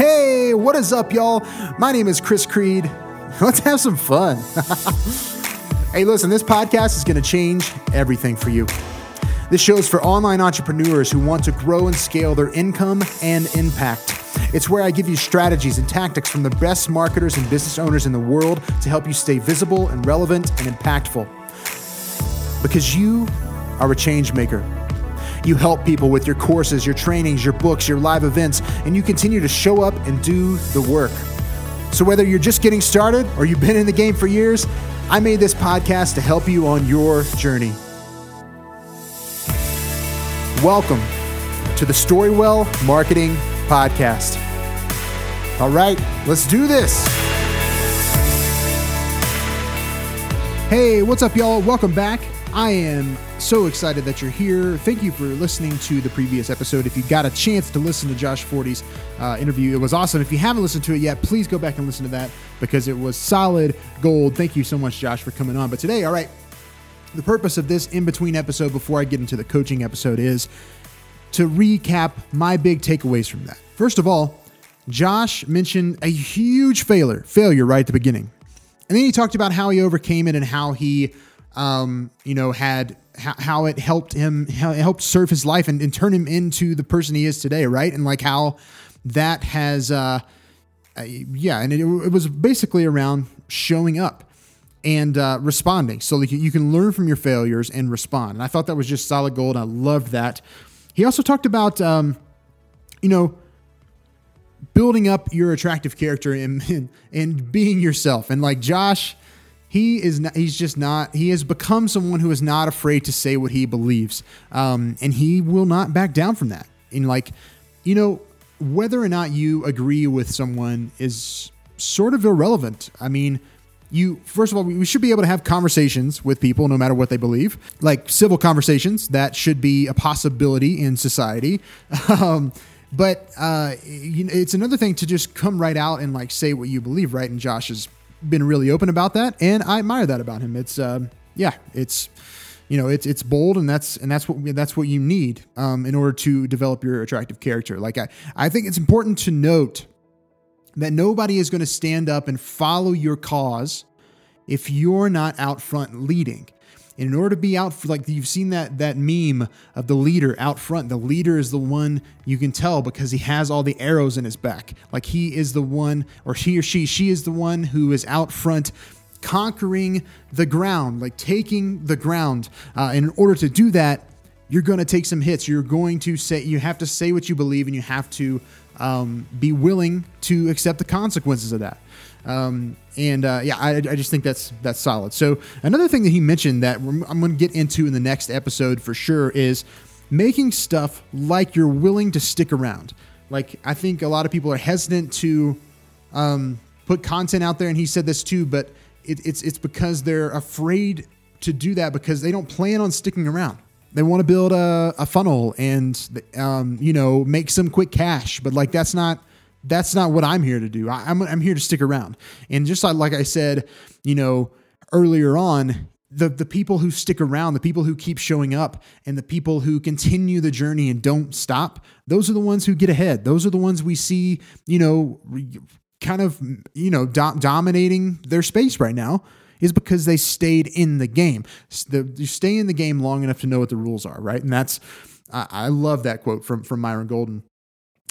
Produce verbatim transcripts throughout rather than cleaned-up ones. Hey, what is up, y'all? My name is Chris Creed. Let's have some fun. Hey, listen, this podcast is going to change everything for you. This show is for online entrepreneurs who want to grow and scale their income and impact. It's where I give you strategies and tactics from the best marketers and business owners in the world to help you stay visible and relevant and impactful. Because you are a change maker. You help people with your courses, your trainings, your books, your live events, and you continue to show up and do the work. So whether you're just getting started or you've been in the game for years, I made this podcast to help you on your journey. Welcome to the Storywell Marketing Podcast. All right, let's do this. Hey, what's up, y'all? Welcome back. I am so excited that you're here. Thank you for listening to the previous episode. If you got a chance to listen to Josh Forti's uh, interview, it was awesome. If you haven't listened to it yet, please go back and listen to that because it was solid gold. Thank you so much, Josh, for coming on. But today, all right, the purpose of this in-between episode before I get into the coaching episode is to recap my big takeaways from that. First of all, Josh mentioned a huge failure, failure right at the beginning. And then he talked about how he overcame it and how he Um, you know, had how, how it helped him, how it helped serve his life and, and turn him into the person he is today, right? And like how that has, uh, uh yeah, and it, it was basically around showing up and uh, responding. So like you can learn from your failures and respond. And I thought that was just solid gold. I loved that. He also talked about, um, you know, building up your attractive character and and, and being yourself. And like Josh. He is not, he's just not, he has become someone who is not afraid to say what he believes. Um, and he will not back down from that. And like, you know, whether or not you agree with someone is sort of irrelevant. I mean, you, first of all, we should be able to have conversations with people no matter what they believe, like civil conversations. That should be a possibility in society. Um, but uh, you know, it's another thing to just come right out and like say what you believe, right? And Josh is been really open about that. And I admire that about him. It's, um, yeah, it's, you know, it's, it's bold and that's, and that's what, that's what you need, um, in order to develop your attractive character. Like I, I think it's important to note that nobody is going to stand up and follow your cause if you're not out front leading. And in order to be out, like you've seen that, that meme of the leader out front, the leader is the one you can tell because he has all the arrows in his back. Like he is the one, or he or she, she is the one who is out front conquering the ground, like taking the ground. Uh, and in order to do that, you're going to take some hits. You're going to say, you have to say what you believe and you have to um, be willing to accept the consequences of that. Um, and, uh, yeah, I, I just think that's, that's solid. So another thing that he mentioned that I'm going to get into in the next episode for sure is making stuff like you're willing to stick around. Like, I think a lot of people are hesitant to, um, put content out there. And he said this too, but it, it's, it's because they're afraid to do that because they don't plan on sticking around. They want to build a, a funnel and, um, you know, make some quick cash, but like, that's not, That's not what I'm here to do. I, I'm I'm here to stick around. And just like, like I said, you know, earlier on, the, the people who stick around, the people who keep showing up and the people who continue the journey and don't stop, those are the ones who get ahead. Those are the ones we see, you know, kind of, you know, do, dominating their space right now is because they stayed in the game. You stay in the game long enough to know what the rules are, right? And that's, I, I love that quote from, from Myron Golden.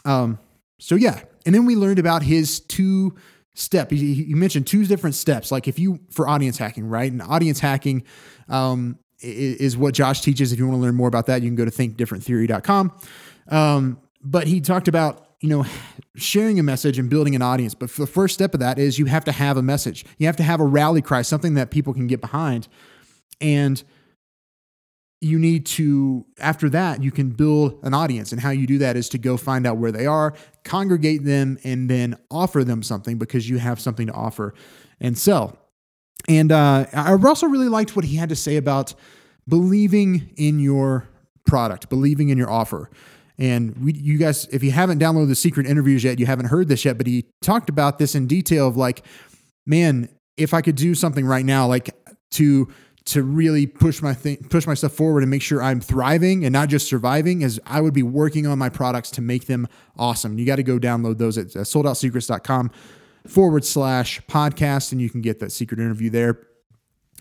Um, so yeah. And then we learned about his two step. He, he mentioned two different steps. Like if you, for audience hacking, right? And audience hacking um, is, is what Josh teaches. If you want to learn more about that, you can go to think different theory dot com. Um, but he talked about, you know, sharing a message and building an audience. But the first step of that is you have to have a message. You have to have a rally cry, something that people can get behind. And you need to, after that, you can build an audience. And how you do that is to go find out where they are, congregate them, and then offer them something because you have something to offer and sell. And uh, I also really liked what he had to say about believing in your product, believing in your offer. And we, you guys, if you haven't downloaded the secret interviews yet, you haven't heard this yet, but he talked about this in detail of like, man, if I could do something right now, like to to really push my thing, push myself forward and make sure I'm thriving and not just surviving, is I would be working on my products to make them awesome. You got to go download those at sold out secrets dot com forward slash podcast, and you can get that secret interview there.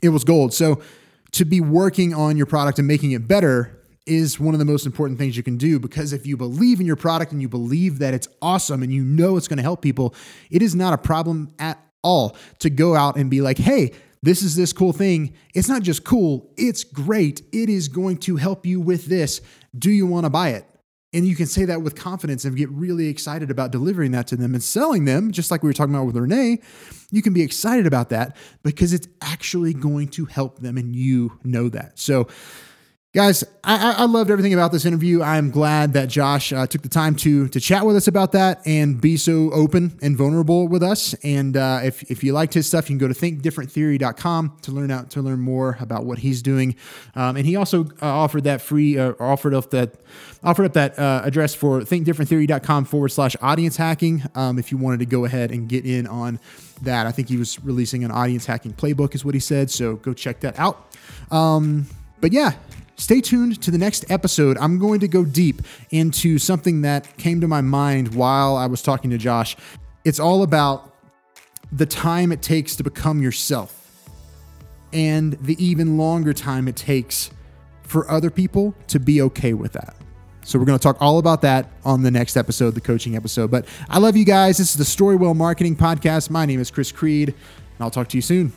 It was gold. So to be working on your product and making it better is one of the most important things you can do, because if you believe in your product and you believe that it's awesome and you know it's going to help people, it is not a problem at all to go out and be like, hey, this is this cool thing. It's not just cool, it's great. It is going to help you with this. Do you want to buy it? And you can say that with confidence and get really excited about delivering that to them and selling them, just like we were talking about with Renee. You can be excited about that because it's actually going to help them, and you know that. So guys, I, I loved everything about this interview. I'm glad that Josh uh, took the time to to chat with us about that and be so open and vulnerable with us. And uh, if if you liked his stuff, you can go to think different theory dot com to learn out to learn more about what he's doing. Um, and he also uh, offered that free uh, offered up that offered up that uh, address for think different theory dot com forward slash audience hacking. Um, if you wanted to go ahead and get in on that, I think he was releasing an audience hacking playbook, is what he said. So go check that out. Um, but yeah. Stay tuned to the next episode. I'm going to go deep into something that came to my mind while I was talking to Josh. It's all about the time it takes to become yourself and the even longer time it takes for other people to be okay with that. So we're going to talk all about that on the next episode, the coaching episode. But I love you guys. This is the Storywell Marketing Podcast. My name is Chris Creed, and I'll talk to you soon.